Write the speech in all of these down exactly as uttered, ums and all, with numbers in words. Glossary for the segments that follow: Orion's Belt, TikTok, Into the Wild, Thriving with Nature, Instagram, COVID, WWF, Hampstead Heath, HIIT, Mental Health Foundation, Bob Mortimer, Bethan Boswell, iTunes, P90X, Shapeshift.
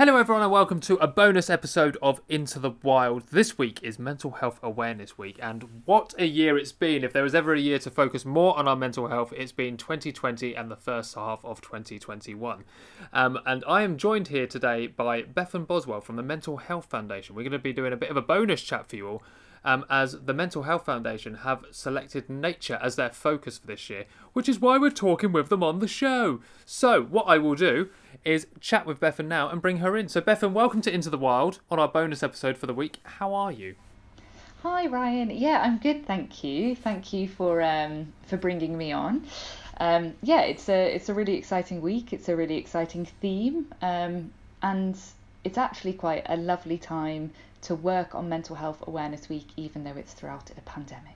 Hello everyone and welcome to a bonus episode of Into the Wild. This week is Mental Health Awareness Week, and what a year it's been. If there was ever a year to focus more on our mental health, it's been twenty twenty and the first half of twenty twenty-one. Um, and I am joined here today by Bethan Boswell from the Mental Health Foundation. We're going to be doing a bit of a bonus chat for you all, um, as the Mental Health Foundation have selected nature as their focus for this year, which is why we're talking with them on the show. So what I will do is chat with Bethan now and bring her in. So Bethan, welcome to Into the Wild on our bonus episode for the week. How are you? Hi Ryan. Yeah, I'm good, thank you. Thank you for um for bringing me on. Um yeah, it's a it's a really exciting week. It's a really exciting theme. Um and it's actually quite a lovely time to work on Mental Health Awareness Week, even though it's throughout a pandemic.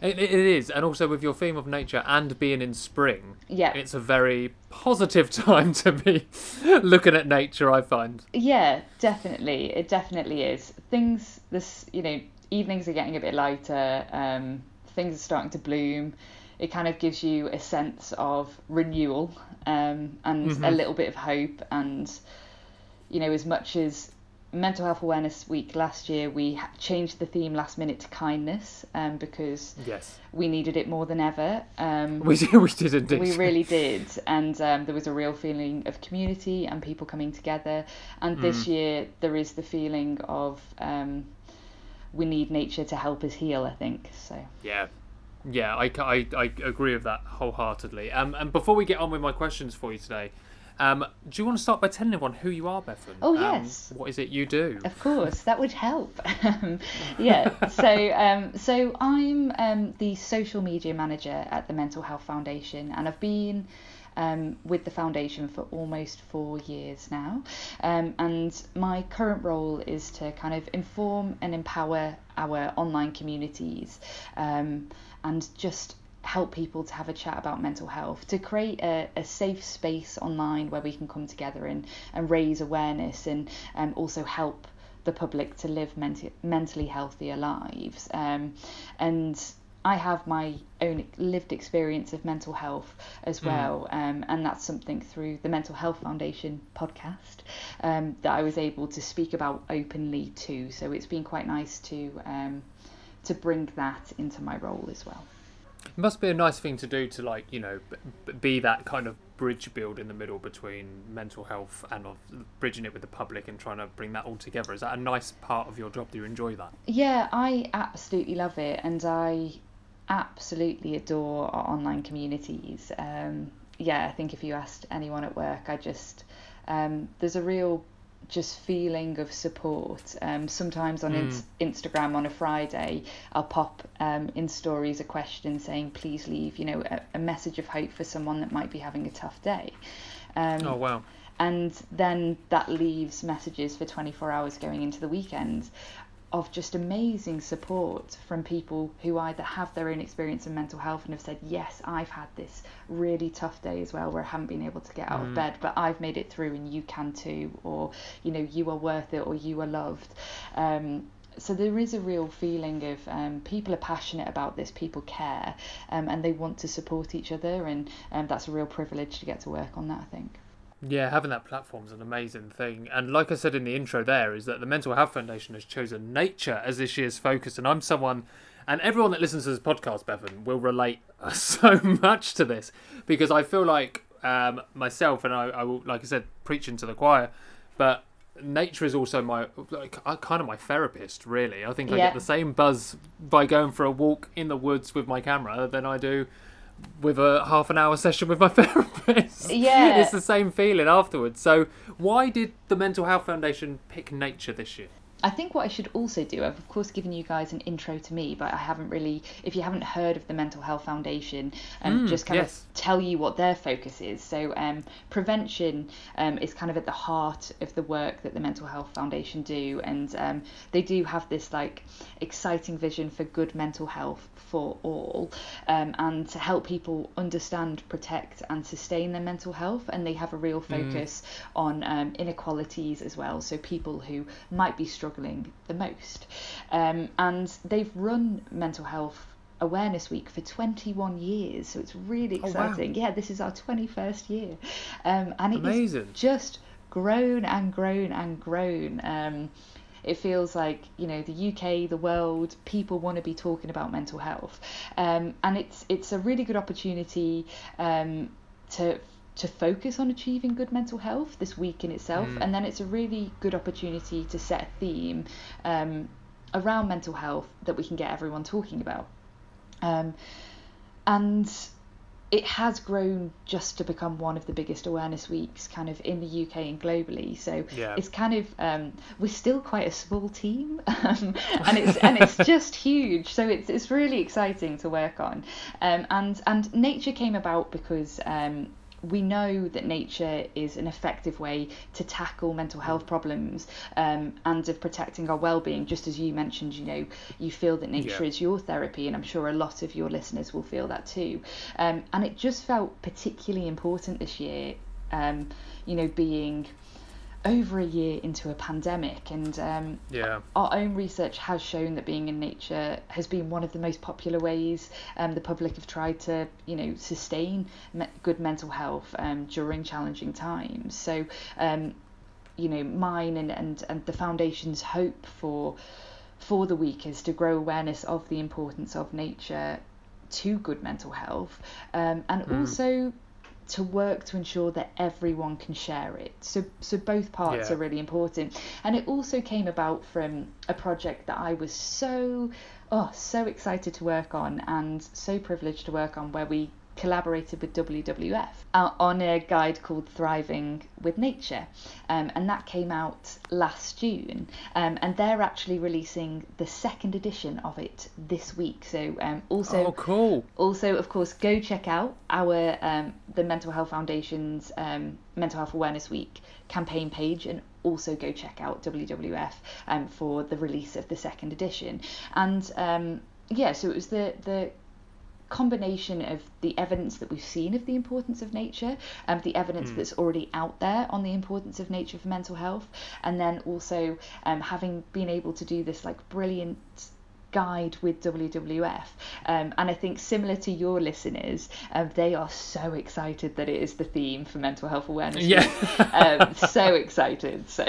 It, it is, and also with your theme of nature and being in spring, yeah, it's a very positive time to be looking at nature, I find. Yeah, definitely, it definitely is. Things, this, you know, evenings are getting a bit lighter. Um, things are starting to bloom. It kind of gives you a sense of renewal um, and mm-hmm. a little bit of hope. And you know, as much as Mental Health Awareness Week last year, we changed the theme last minute to kindness, um, because yes. we needed it more than ever. Um, we did, we did indeed. We really did, and um, there was a real feeling of community and people coming together. And this mm. year, there is the feeling of um, we need nature to help us heal, I think. So yeah, yeah, I, I, I agree with that wholeheartedly. Um, and before we get on with my questions for you today, Um, do you want to start by telling everyone who you are, Bethan? Oh, yes. Um, what is it you do? Of course, that would help. um, yeah, so um, so I'm um, the social media manager at the Mental Health Foundation, and I've been um, with the foundation for almost four years now. Um, and my current role is to kind of inform and empower our online communities um, and just help people to have a chat about mental health, to create a, a safe space online where we can come together and, and raise awareness and um, also help the public to live menti- mentally healthier lives. Um, and I have my own lived experience of mental health as well, mm. um, and that's something through the Mental Health Foundation podcast um, that I was able to speak about openly too. So it's been quite nice to um, to bring that into my role as well. It must be a nice thing to do to, like, you know, be that kind of bridge build in the middle between mental health and of bridging it with the public and trying to bring that all together. Is that a nice part of your job? Do you enjoy that? Yeah, I absolutely love it, and I absolutely adore our online communities. Um, yeah, I think if you asked anyone at work, I just, um, there's a real just feeling of support. Um, sometimes on mm. in- Instagram on a Friday, I'll pop um, in stories a question saying, please leave, you know, a, a message of hope for someone that might be having a tough day. Um, oh, wow. And then that leaves messages for twenty-four hours going into the weekend of just amazing support from people who either have their own experience in mental health and have said, yes, I've had this really tough day as well where I haven't been able to get out mm. of bed, but I've made it through and you can too, or, you know, you are worth it, or you are loved. Um, so there is a real feeling of um, people are passionate about this, people care, um, and they want to support each other, and um, that's a real privilege to get to work on that, I think. Yeah, having that platform is an amazing thing. And like I said in the intro there, is that the Mental Health Foundation has chosen nature as this year's focus. And I'm someone, and everyone that listens to this podcast, Bethan, will relate so much to this. Because I feel like um, myself, and I, I will, like I said, preaching to the choir, but nature is also my, like, kind of my therapist, really. I think I yeah. get the same buzz by going for a walk in the woods with my camera than I do with a half an hour session with my therapist. Yeah. It's the same feeling afterwards. So why did the Mental Health Foundation pick nature this year? I think what I should also do, I've of course given you guys an intro to me, but I haven't really, if you haven't heard of the Mental Health Foundation, um, mm, just kind yes. of tell you what their focus is. So um, prevention um, is kind of at the heart of the work that the Mental Health Foundation do. And um, they do have this like exciting vision for good mental health for all, um, and to help people understand, protect and sustain their mental health. And they have a real focus mm. on um, inequalities as well. So people who might be struggling the most, um, and they've run Mental Health Awareness Week for twenty-one years, so it's really exciting. Oh, wow. Yeah, this is our twenty-first year, um, and it Amazing. Is just grown and grown and grown. Um, it feels like, you know, the U K, the world, people want to be talking about mental health. Um, and it's it's a really good opportunity um, to to focus on achieving good mental health this week in itself. Mm. And then it's a really good opportunity to set a theme um, around mental health that we can get everyone talking about. Um, and it has grown just to become one of the biggest awareness weeks kind of in the U K and globally. So yeah. It's kind of, um, we're still quite a small team um, and it's and it's just huge. So it's it's really exciting to work on. Um, and, and nature came about because um, we know that nature is an effective way to tackle mental health problems um, and of protecting our well-being. Just as you mentioned, you know, you feel that nature yeah. is your therapy, and I'm sure a lot of your listeners will feel that too. Um, and it just felt particularly important this year, um, you know, being over a year into a pandemic, and um, yeah. our own research has shown that being in nature has been one of the most popular ways um, the public have tried to, you know, sustain me- good mental health um, during challenging times. So, um, you know, mine and, and, and the foundation's hope for for the week is to grow awareness of the importance of nature to good mental health, um, and mm. also to work to ensure that everyone can share it. So so both parts yeah. are really important. And it also came about from a project that I was so, oh, so excited to work on and so privileged to work on, where we collaborated with W W F uh, on a guide called Thriving with Nature. Um, and that came out last June. Um, and they're actually releasing the second edition of it this week. So um, also, oh, cool. also, of course, go check out our um, the Mental Health Foundation's um, Mental Health Awareness Week campaign page, and also go check out W W F um, for the release of the second edition. And um, yeah, so it was the the combination of the evidence that we've seen of the importance of nature, and um, the evidence mm. that's already out there on the importance of nature for mental health, and then also um, having been able to do this like brilliant guide with W W F, um, and I think similar to your listeners, um, they are so excited that it is the theme for Mental Health Awareness yeah. Week. Um, so excited, so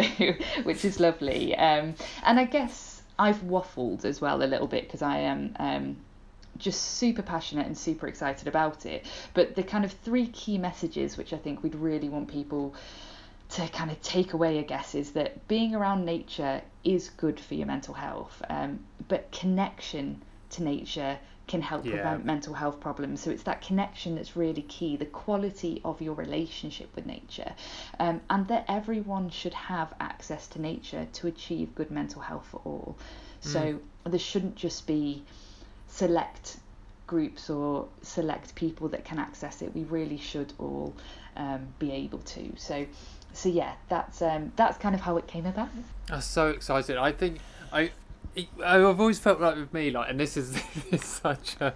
which is lovely. Um, and I guess I've waffled as well a little bit because I am um, just super passionate and super excited about it, but the kind of three key messages which I think we'd really want people to kind of take away, I guess, is that being around nature is good for your mental health, um, but connection to nature can help yeah. prevent mental health problems. So it's that connection that's really key, the quality of your relationship with nature, um, and that everyone should have access to nature to achieve good mental health for all. Mm. So there shouldn't just be select groups or select people that can access it. We really should all um, be able to. So, so yeah, that's um, that's kind of how it came about. I'm so excited. I think I, I've always felt like with me, like, and this is, this is such a,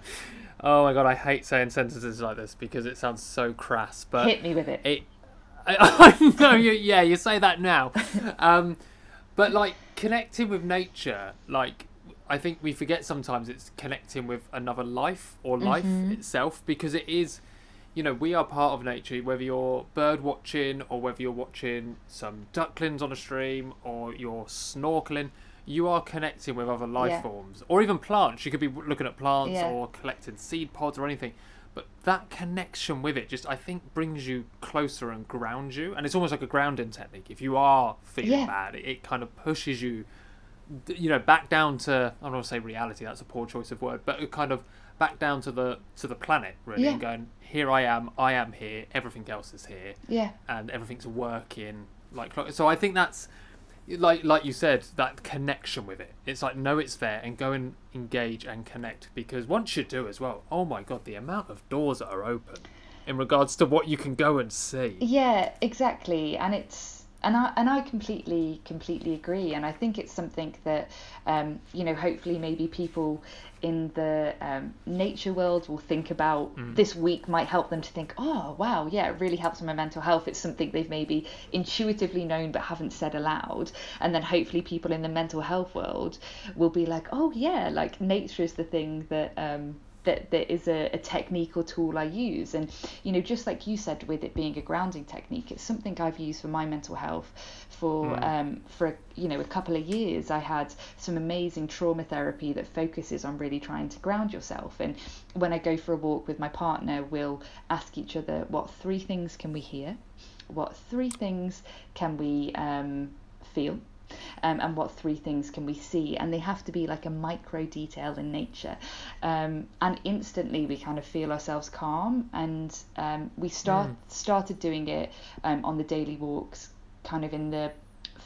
oh my god, I hate saying sentences like this because it sounds so crass. But hit me with it. It, I, I know you. Yeah, you say that now. um, but like connecting with nature, like, I think we forget sometimes it's connecting with another life or life mm-hmm. itself, because it is, you know, we are part of nature, whether you're bird watching or whether you're watching some ducklings on a stream or you're snorkeling, you are connecting with other life yeah. forms or even plants. You could be looking at plants yeah. or collecting seed pods or anything, but that connection with it just, I think, brings you closer and grounds you. And it's almost like a grounding technique. If you are feeling yeah. bad, it, it kind of pushes you, you know, back down to, I don't want to say reality, that's a poor choice of word, but kind of back down to the to the planet, really, yeah. and going, here I am, I am here, everything else is here, yeah, and everything's working. Like, so I think that's, like like you said, that connection with it. It's like, know it's there and go and engage and connect, because once you do as well, oh my god, the amount of doors that are open in regards to what you can go and see. Yeah, exactly, and it's, And I and I completely, completely agree. And I think it's something that, um, you know, hopefully maybe people in the um, nature world will think about mm. this week, might help them to think, oh, wow, yeah, it really helps my mental health. It's something they've maybe intuitively known but haven't said aloud. And then hopefully people in the mental health world will be like, oh, yeah, like nature is the thing that um, that there is a, a technique or tool I use. And, you know, just like you said, with it being a grounding technique, it's something I've used for my mental health for, mm. um, for, you know, a couple of years. I had some amazing trauma therapy that focuses on really trying to ground yourself. And when I go for a walk with my partner, we'll ask each other, what three things can we hear? What three things can we um, feel? Um, and what three things can we see? And they have to be like a micro detail in nature, um, and instantly we kind of feel ourselves calm. And um, we start mm. started doing it um, on the daily walks kind of in the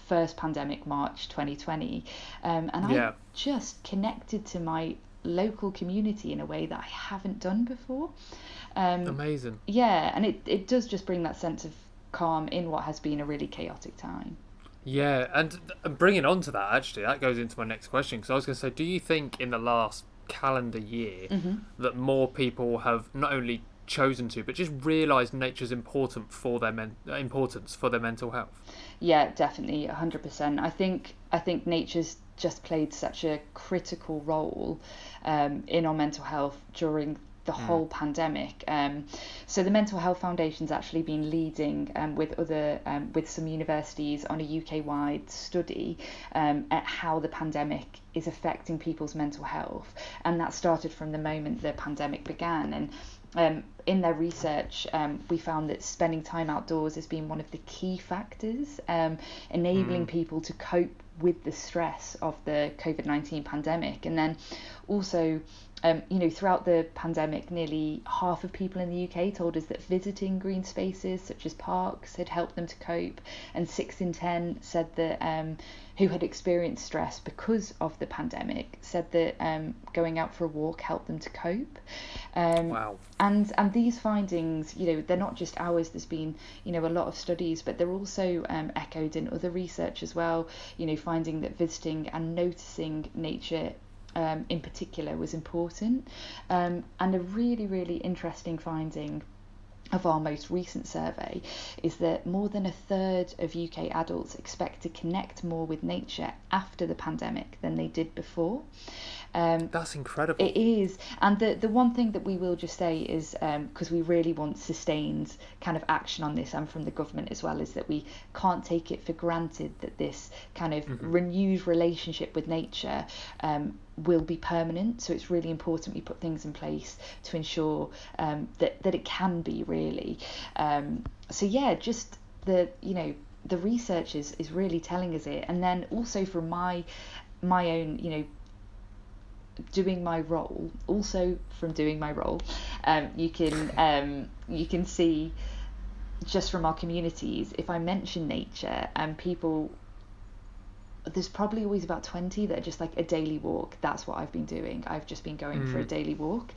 first pandemic, March twenty twenty, um, and yeah. I just connected to my local community in a way that I haven't done before. Um, amazing. Yeah, and it, it does just bring that sense of calm in what has been a really chaotic time. Yeah, and bringing on to that, actually, that goes into my next question, because I was going to say, do you think in the last calendar year mm-hmm. that more people have not only chosen to, but just realised nature's important for their men- importance for their mental health? Yeah, definitely, one hundred percent. I think I think nature's just played such a critical role um, in our mental health during the whole yeah. pandemic. Um, so the Mental Health Foundation's actually been leading um, with other um, with some universities on a U K-wide study um, at how the pandemic is affecting people's mental health, and that started from the moment the pandemic began. And um, in their research, um, we found that spending time outdoors has been one of the key factors, um, enabling mm. people to cope with the stress of the COVID nineteen pandemic. And then also, Um, you know, throughout the pandemic, nearly half of people in the U K told us that visiting green spaces such as parks had helped them to cope, and six in ten said that um, who had experienced stress because of the pandemic said that um, going out for a walk helped them to cope. Um, wow. And and these findings, you know, they're not just ours. There's been, you know, a lot of studies, but they're also um, echoed in other research as well. You know, finding that visiting and noticing nature Um, in particular was important, um, and a really really interesting finding of our most recent survey is that more than a third of U K adults expect to connect more with nature after the pandemic than they did before. Um, That's incredible. It is. And the, the one thing that we will just say is, because um, we really want sustained kind of action on this, and from the government as well, is that we can't take it for granted that this kind of mm-hmm. renewed relationship with nature um, will be permanent. So it's really important we put things in place to ensure um, that, that it can be really. Um, so yeah, just the, you know, the research is, is really telling us it. And then also from my, my own, you know, doing my role also from doing my role um you can um you can see just from our communities, if I mention nature and um, people, there's probably always about twenty that are just like, a daily walk, that's what I've been doing, I've just been going mm. for a daily walk,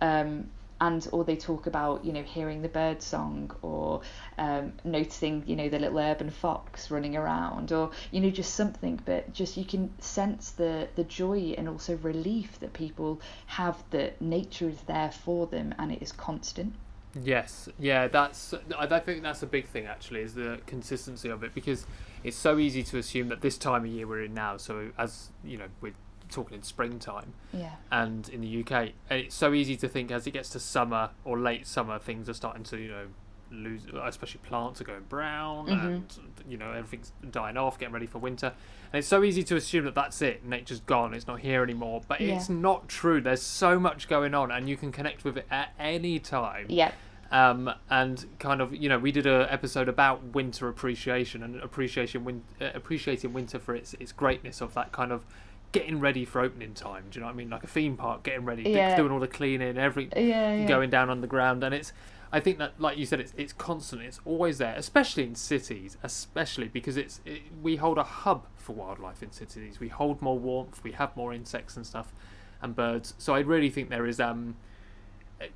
um and or they talk about, you know, hearing the bird song, or um, noticing, you know, the little urban fox running around, or, you know, just something. But just, you can sense the the joy and also relief that people have that nature is there for them and it is constant. Yes, yeah, that's I think that's a big thing actually, is the consistency of it, because it's so easy to assume that this time of year we're in now, so as you know, with talking in springtime, yeah, and in the U K, it's so easy to think as it gets to summer or late summer, things are starting to, you know, lose, especially plants are going brown, mm-hmm. and, you know, everything's dying off, getting ready for winter, and it's so easy to assume that that's it, nature's gone, it's not here anymore, but yeah. it's not true. There's so much going on, and you can connect with it at any time. Yeah. Um, and kind of, you know, we did an episode about winter appreciation and appreciation win- uh, appreciating winter for its its greatness of that kind of getting ready for opening time, do you know what I mean, like a theme park getting ready, yeah. doing all the cleaning, everything, yeah, yeah. going down underground. And it's, I think that, like you said, it's it's constant, it's always there, especially in cities, especially because it's it, we hold a hub for wildlife in cities, we hold more warmth, we have more insects and stuff and birds. So I really think there is um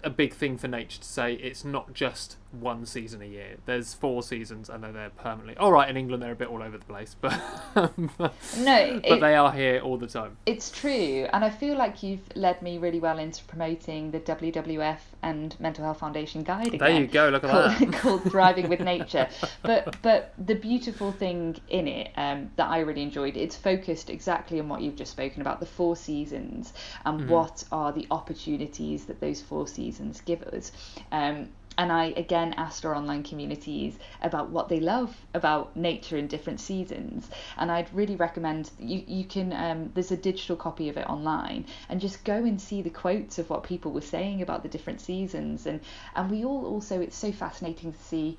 a big thing for nature to say it's not just one season a year. There's four seasons and they're there permanently. All right, in England they're a bit all over the place, but um, no, it, but they are here all the time. It's true, and I feel like you've led me really well into promoting the W W F and Mental Health Foundation guide again. There you go, look at called, that. Called Thriving with Nature. But but the beautiful thing in it um, that I really enjoyed, it's focused exactly on what you've just spoken about, the four seasons and mm. what are the opportunities that those four seasons give us. Um, And I, again, asked our online communities about what they love about nature in different seasons. And I'd really recommend, you, you can, um, there's a digital copy of it online, and just go and see the quotes of what people were saying about the different seasons. And, and we all also, it's so fascinating to see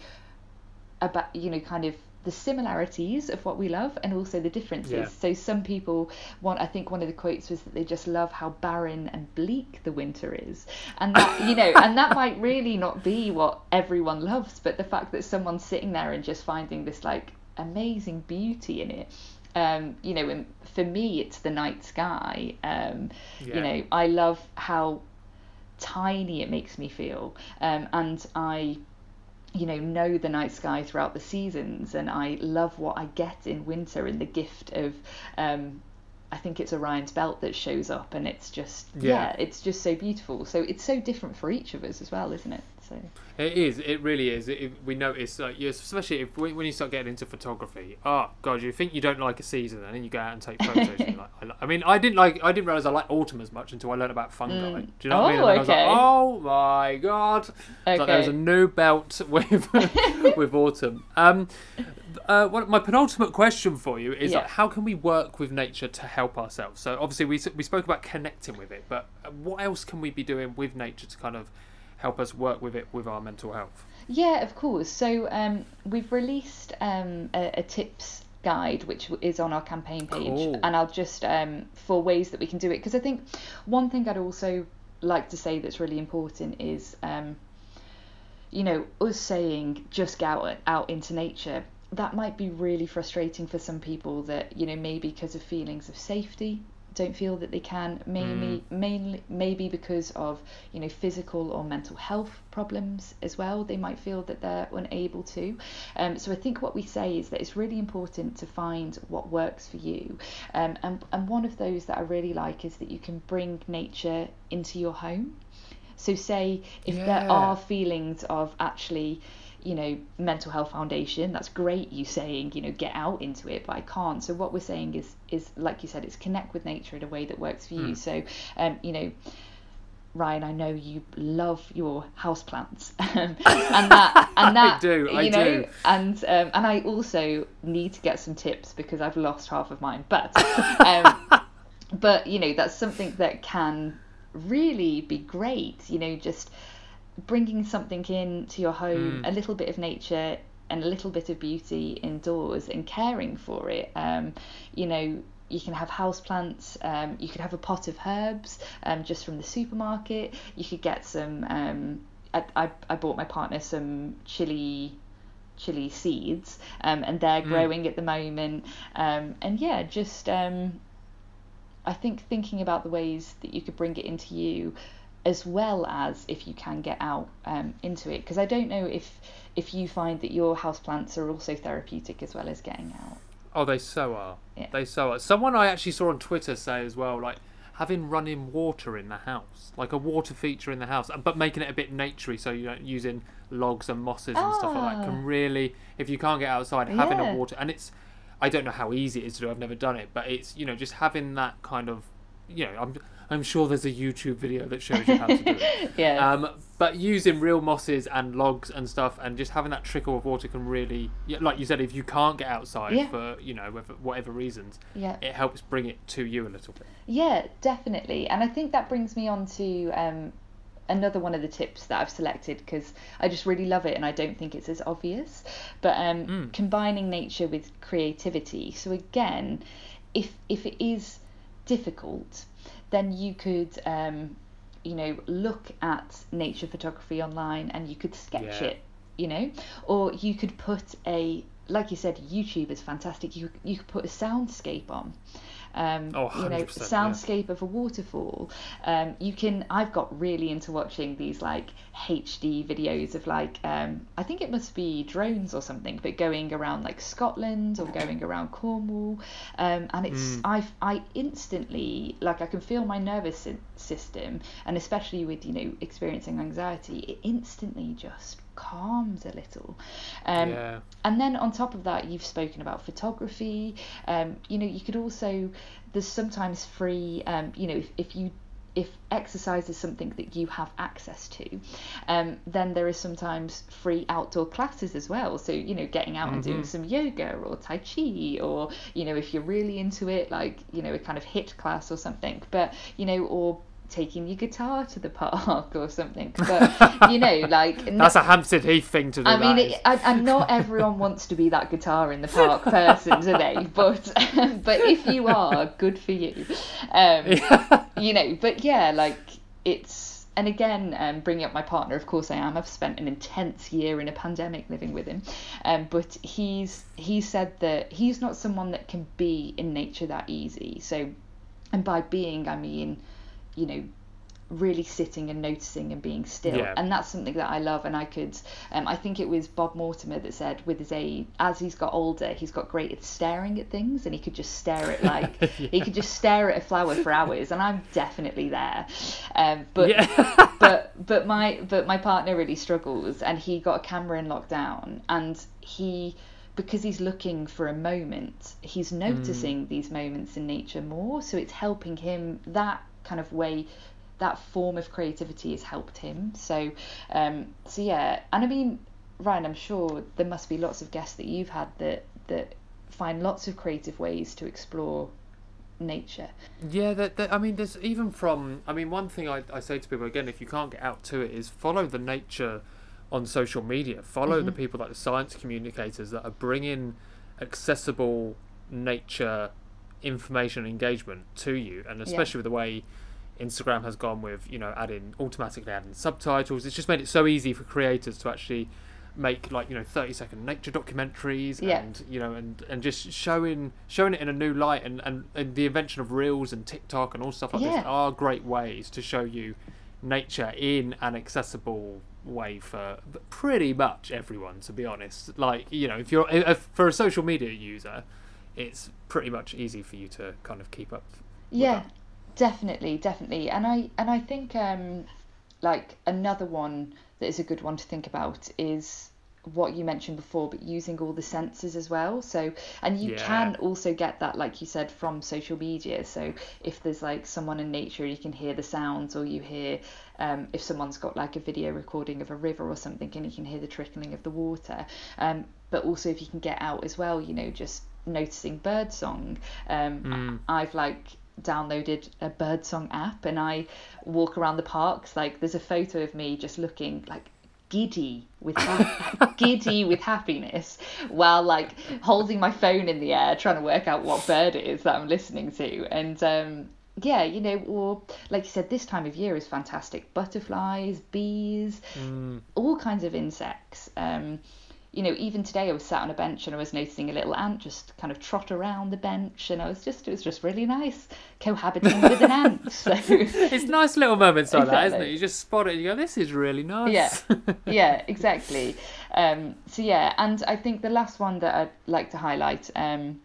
about, you know, kind of the similarities of what we love and also the differences. Yeah. So some people want, I think one of the quotes was that they just love how barren and bleak the winter is. And that, you know, and that might really not be what everyone loves, but the fact that someone's sitting there and just finding this like amazing beauty in it. Um, you know, and for me, it's the night sky. Um, yeah. You know, I love how tiny it makes me feel. Um, and I, you know, know the night sky throughout the seasons, and I love what I get in winter in the gift of um I think it's Orion's Belt that shows up, and it's just yeah. yeah it's just so beautiful. So it's so different for each of us as well, isn't it? So it is, it really is. It, we notice, uh, especially if we, when you start getting into photography, oh god, you think you don't like a season, and then you go out and take photos and you're like, I, li- I mean I didn't like I didn't realise I liked autumn as much until I learned about fungi. Mm. Do you know oh, what I mean? And okay. I was like, oh my god. Okay. Like there was a new belt with with autumn. Um Uh, well, my penultimate question for you is yeah. like, how can we work with nature to help ourselves? So obviously we we spoke about connecting with it, but what else can we be doing with nature to kind of help us work with it with our mental health? Yeah, of course. So um, we've released um, a, a tips guide which is on our campaign page, cool. and I'll just um, for ways that we can do it, because I think one thing I'd also like to say that's really important is um, you know, us saying just go out, out into nature. That might be really frustrating for some people that, you know, maybe because of feelings of safety don't feel that they can, mainly mm. mainly maybe because of, you know, physical or mental health problems as well, they might feel that they're unable to. Um, so I think what we say is that it's really important to find what works for you. Um, and, and one of those that I really like is that you can bring nature into your home. So say if yeah. there are feelings of actually, you know, Mental Health Foundation, that's great, you saying, you know, get out into it, but I can't. So what we're saying is, is like you said, it's connect with nature in a way that works for mm. you. So, um, you know, Ryan, I know you love your houseplants, and that, and that, I do, you I know, do. and um, and I also need to get some tips because I've lost half of mine, but, um, but you know, that's something that can really be great, you know, just bringing something in to your home, mm. a little bit of nature and a little bit of beauty indoors, and caring for it. Um, you know, you can have houseplants, um, you could have a pot of herbs um, just from the supermarket. You could get some, um, I, I, I bought my partner some chili chili seeds, um, and they're mm. growing at the moment. Um, and yeah, just um, I think thinking about the ways that you could bring it into you, as well as if you can get out um, into it, because I don't know if if you find that your houseplants are also therapeutic as well as getting out. Oh, they so are. Yeah. They so are. Someone I actually saw on Twitter say as well, like having running water in the house, like a water feature in the house, but making it a bit naturey, so you don't using logs and mosses and ah. stuff like that can really, if you can't get outside, having yeah. a water, and it's, I don't know how easy it is to do. I've never done it, but it's, you know, just having that kind of, you know, I'm. I'm sure there's a YouTube video that shows you how to do it. yeah. Um, but using real mosses and logs and stuff, and just having that trickle of water can really, like you said, if you can't get outside yeah. for, you know, whatever reasons, yeah. it helps bring it to you a little bit. Yeah, definitely. And I think that brings me on to um, another one of the tips that I've selected, because I just really love it and I don't think it's as obvious. But um, mm. combining nature with creativity. So again, if if it is difficult, then you could, um, you know, look at nature photography online and you could sketch yeah. it, you know, or you could put a, like you said, YouTube is fantastic. You you could put a soundscape on, um oh, you know, soundscape yeah. of a waterfall. Um you can I've got really into watching these like H D videos of like um I think it must be drones or something, but going around like Scotland or going around Cornwall, um and it's mm. I've I instantly like I can feel my nervous system, and especially with, you know, experiencing anxiety, it instantly just calms a little. Um yeah. And then on top of that, you've spoken about photography. Um you know, you could also, there's sometimes free, um you know, if, if you if exercise is something that you have access to, um, then there is sometimes free outdoor classes as well. So, you know, getting out mm-hmm. and doing some yoga or tai chi, or, you know, if you're really into it, like, you know, a kind of HIIT class or something. But, you know, or taking your guitar to the park or something. But, you know, like... That's no, a Hampstead Heath thing to do. I mean, it, I, and not everyone wants to be that guitar in the park person, do they? But but if you are, good for you. Um, yeah. You know, but yeah, like, it's... And again, um, bringing up my partner, of course I am. I've spent an intense year in a pandemic living with him. Um, but he's he said that he's not someone that can be in nature that easy. So, and by being, I mean... you know, really sitting and noticing and being still. Yeah. And that's something that I love. And I could, um, I think it was Bob Mortimer that said with his age, as he's got older, he's got great at staring at things, and he could just stare at like, yeah. he could just stare at a flower for hours. And I'm definitely there. Um, but, yeah. but, but my, but my partner really struggles, and he got a camera in lockdown, and he, because he's looking for a moment, he's noticing mm. these moments in nature more. So it's helping him, that kind of way, that form of creativity has helped him. So um so yeah. And I mean, Ryan, I'm sure there must be lots of guests that you've had that that find lots of creative ways to explore nature. Yeah, that, that I mean, there's even from, I mean, one thing I, I say to people, again, if you can't get out to it, is follow the nature on social media. Follow mm-hmm. the people like the science communicators that are bringing accessible nature information engagement to you, and especially yeah. with the way Instagram has gone with, you know, adding automatically adding subtitles, it's just made it so easy for creators to actually make, like, you know, thirty second nature documentaries yeah. and, you know, and and just showing showing it in a new light, and and, and the invention of Reels and TikTok and all stuff like yeah. this are great ways to show you nature in an accessible way for pretty much everyone, to be honest. Like, you know, if you're if, for a social media user, it's pretty much easy for you to kind of keep up with yeah that. definitely definitely and I and I think um like another one that is a good one to think about is what you mentioned before, but using all the senses as well. So, and you yeah. can also get that, like you said, from social media. So if there's like someone in nature, you can hear the sounds, or you hear um if someone's got like a video recording of a river or something, and you can hear the trickling of the water. Um but also, if you can get out as well, you know, just noticing bird song. um mm. I've like downloaded a bird song app, and I walk around the parks. Like, there's a photo of me just looking like giddy with ha- giddy with happiness, while like holding my phone in the air trying to work out what bird it is that I'm listening to. And um yeah, you know, or like you said, this time of year is fantastic. Butterflies, bees, mm. all kinds of insects. um You know, even today I was sat on a bench, and I was noticing a little ant just kind of trot around the bench, and I was just, it was just really nice cohabiting with an ant. So it's nice little moments like exactly. that, isn't it? You just spot it and you go, this is really nice. Yeah, yeah, exactly. Um, so yeah, and I think the last one that I'd like to highlight, um,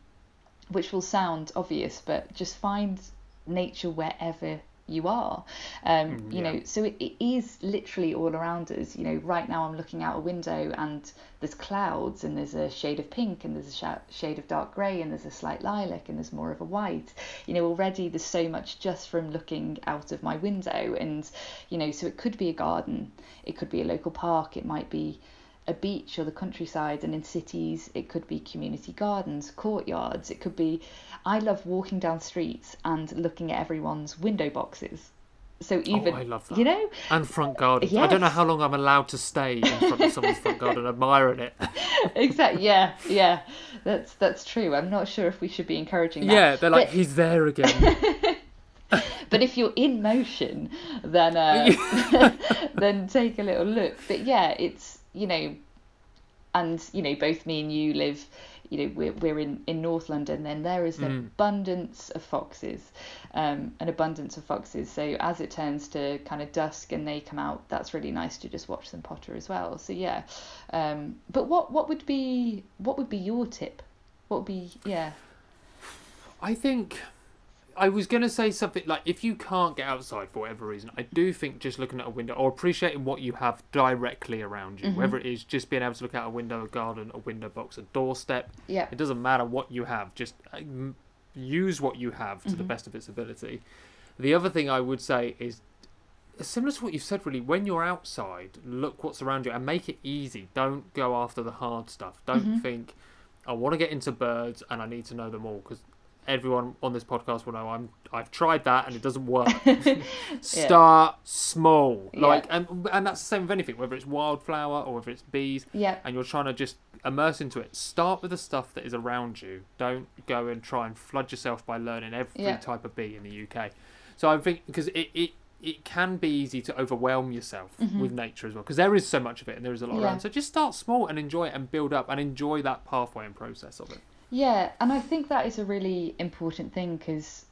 which will sound obvious, but just find nature wherever you are. Um you yeah. know, so it, it is literally all around us. You know, right now I'm looking out a window, and there's clouds, and there's a shade of pink, and there's a sh- shade of dark grey, and there's a slight lilac, and there's more of a white. You know, already there's so much just from looking out of my window. And, you know, so it could be a garden, it could be a local park, it might be a beach or the countryside. And in cities, it could be community gardens, courtyards. It could be, I love walking down streets and looking at everyone's window boxes. So even, oh, I love that. You know, and front garden. Yes. I don't know how long I'm allowed to stay in front of someone's front garden admiring it. Exactly. Yeah, yeah, that's that's true. I'm not sure if we should be encouraging that. Yeah, they're like, but... he's there again. But if you're in motion, then uh, then take a little look. But yeah, it's, you know, And, you know, both me and you live, you know, we're, we're in, in North London, then there is an mm. abundance of foxes, um, an abundance of foxes. So as it turns to kind of dusk and they come out, that's really nice to just watch them potter as well. So, yeah. Um, but what, what would be, what would be your tip? What would be, yeah. I think I was going to say something like, if you can't get outside for whatever reason, I do think just looking at a window or appreciating what you have directly around you, mm-hmm. whether it is just being able to look out a window, a garden, a window box, a doorstep. Yeah. It doesn't matter what you have. Just use what you have to mm-hmm. the best of its ability. The other thing I would say is similar to what you've said, really. When you're outside, look what's around you and make it easy. Don't go after the hard stuff. Don't mm-hmm. think, I want to get into birds and I need to know them all, because everyone on this podcast will know I'm I've tried that and it doesn't work. Start yeah. small. Like yeah. and and that's the same with anything, whether it's wildflower or whether it's bees. Yeah. And you're trying to just immerse into it. Start with the stuff that is around you. Don't go and try and flood yourself by learning every yeah. type of bee in the U K. So I think, because it, it, it can be easy to overwhelm yourself mm-hmm. with nature as well, because there is so much of it and there is a lot yeah. around. So just start small and enjoy it and build up and enjoy that pathway and process of it. Yeah, and I think that is a really important thing, because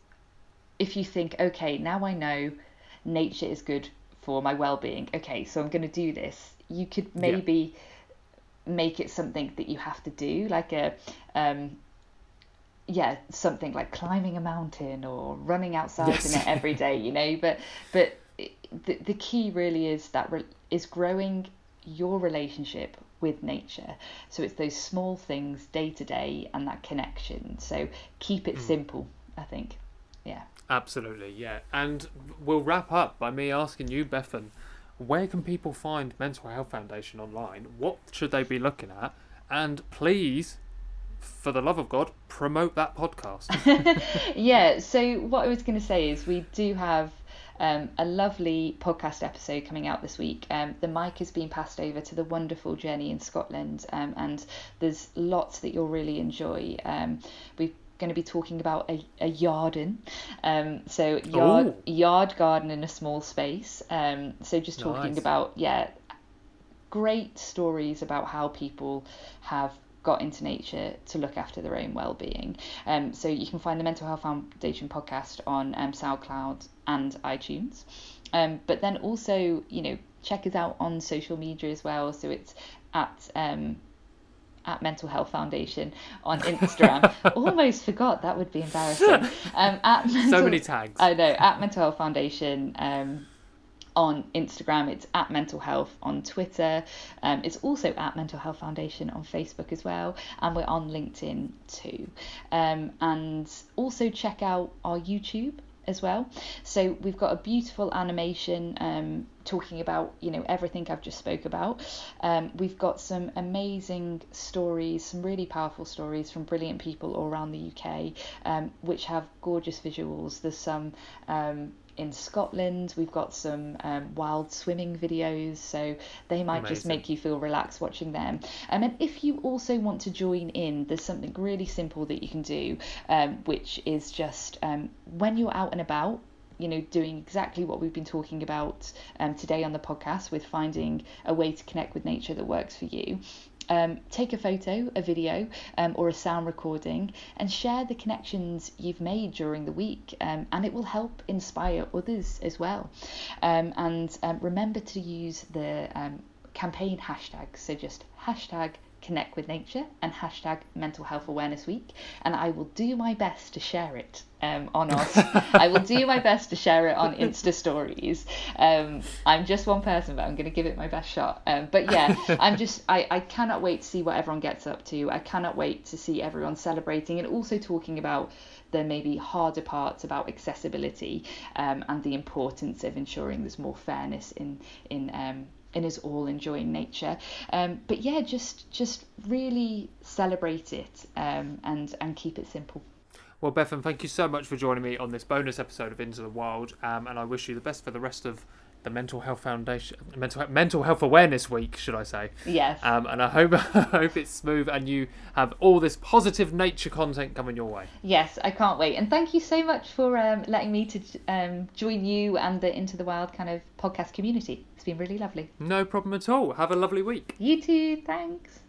if you think, okay, now I know nature is good for my well-being, okay, so I'm going to do this, you could maybe yeah. make it something that you have to do, like a, um, yeah, something like climbing a mountain or running outside yes. in it every day, you know, but but the, the key really is that re- is growing your relationship with nature. So it's those small things day to day and that connection. So keep it mm. simple, I think. Yeah. Absolutely, yeah. And we'll wrap up by me asking you, Bethan, where can people find Mental Health Foundation online? What should they be looking at? And please, for the love of God, promote that podcast. Yeah, so what I was going to say is we do have Um, a lovely podcast episode coming out this week. Um, the mic has been passed over to the wonderful Jenny in Scotland, um, and there's lots that you'll really enjoy. Um, we've going to be talking about a, a yardin, um so yard Ooh. yard garden in a small space, um so just talking nice. about yeah great stories about how people have got into nature to look after their own well-being. Um, so you can find the Mental Health Foundation podcast on um, SoundCloud and iTunes. Um, but then also, you know, check us out on social media as well. So it's at um, at Mental Health Foundation on Instagram. Almost forgot, that would be embarrassing. Um, at mental, so many tags. I know, at Mental Health Foundation um, on Instagram, it's at Mental Health on Twitter, um, it's also at Mental Health Foundation on Facebook as well, and we're on LinkedIn too, um, and also check out our YouTube as well. So we've got a beautiful animation um, talking about, you know, everything I've just spoke about. Um, we've got some amazing stories, some really powerful stories from brilliant people all around the U K, um, which have gorgeous visuals. There's some um, in Scotland, we've got some um, wild swimming videos, so they might Amazing. just make you feel relaxed watching them. Um, and if you also want to join in, there's something really simple that you can do, um, which is just um, when you're out and about, you know, doing exactly what we've been talking about um, today on the podcast, with finding a way to connect with nature that works for you. Um, take a photo, a video, um, or a sound recording, and share the connections you've made during the week, um, and it will help inspire others as well. Um, and um, remember to use the um, campaign hashtags, so just hashtag Connect with Nature and hashtag Mental Health Awareness Week, and I will do my best to share it um, on us. I will do my best to share it on Insta stories. Um, I'm just one person, but I'm going to give it my best shot. Um, but yeah, I'm just I, I cannot wait to see what everyone gets up to. I cannot wait to see everyone celebrating and also talking about the maybe harder parts about accessibility um, and the importance of ensuring there's more fairness in in. Um, and is all enjoying nature. Um, but yeah, just just really celebrate it um, and, and keep it simple. Well, Bethan, thank you so much for joining me on this bonus episode of Into the Wild, um, and I wish you the best for the rest of the Mental Health Foundation, Mental Mental Health Awareness Week, should I say. Yes. Um, and I hope I hope it's smooth and you have all this positive nature content coming your way. Yes, I can't wait. And thank you so much for um, letting me to um, join you and the Into the Wild kind of podcast community. It's been really lovely. No problem at all. Have a lovely week. You too. Thanks.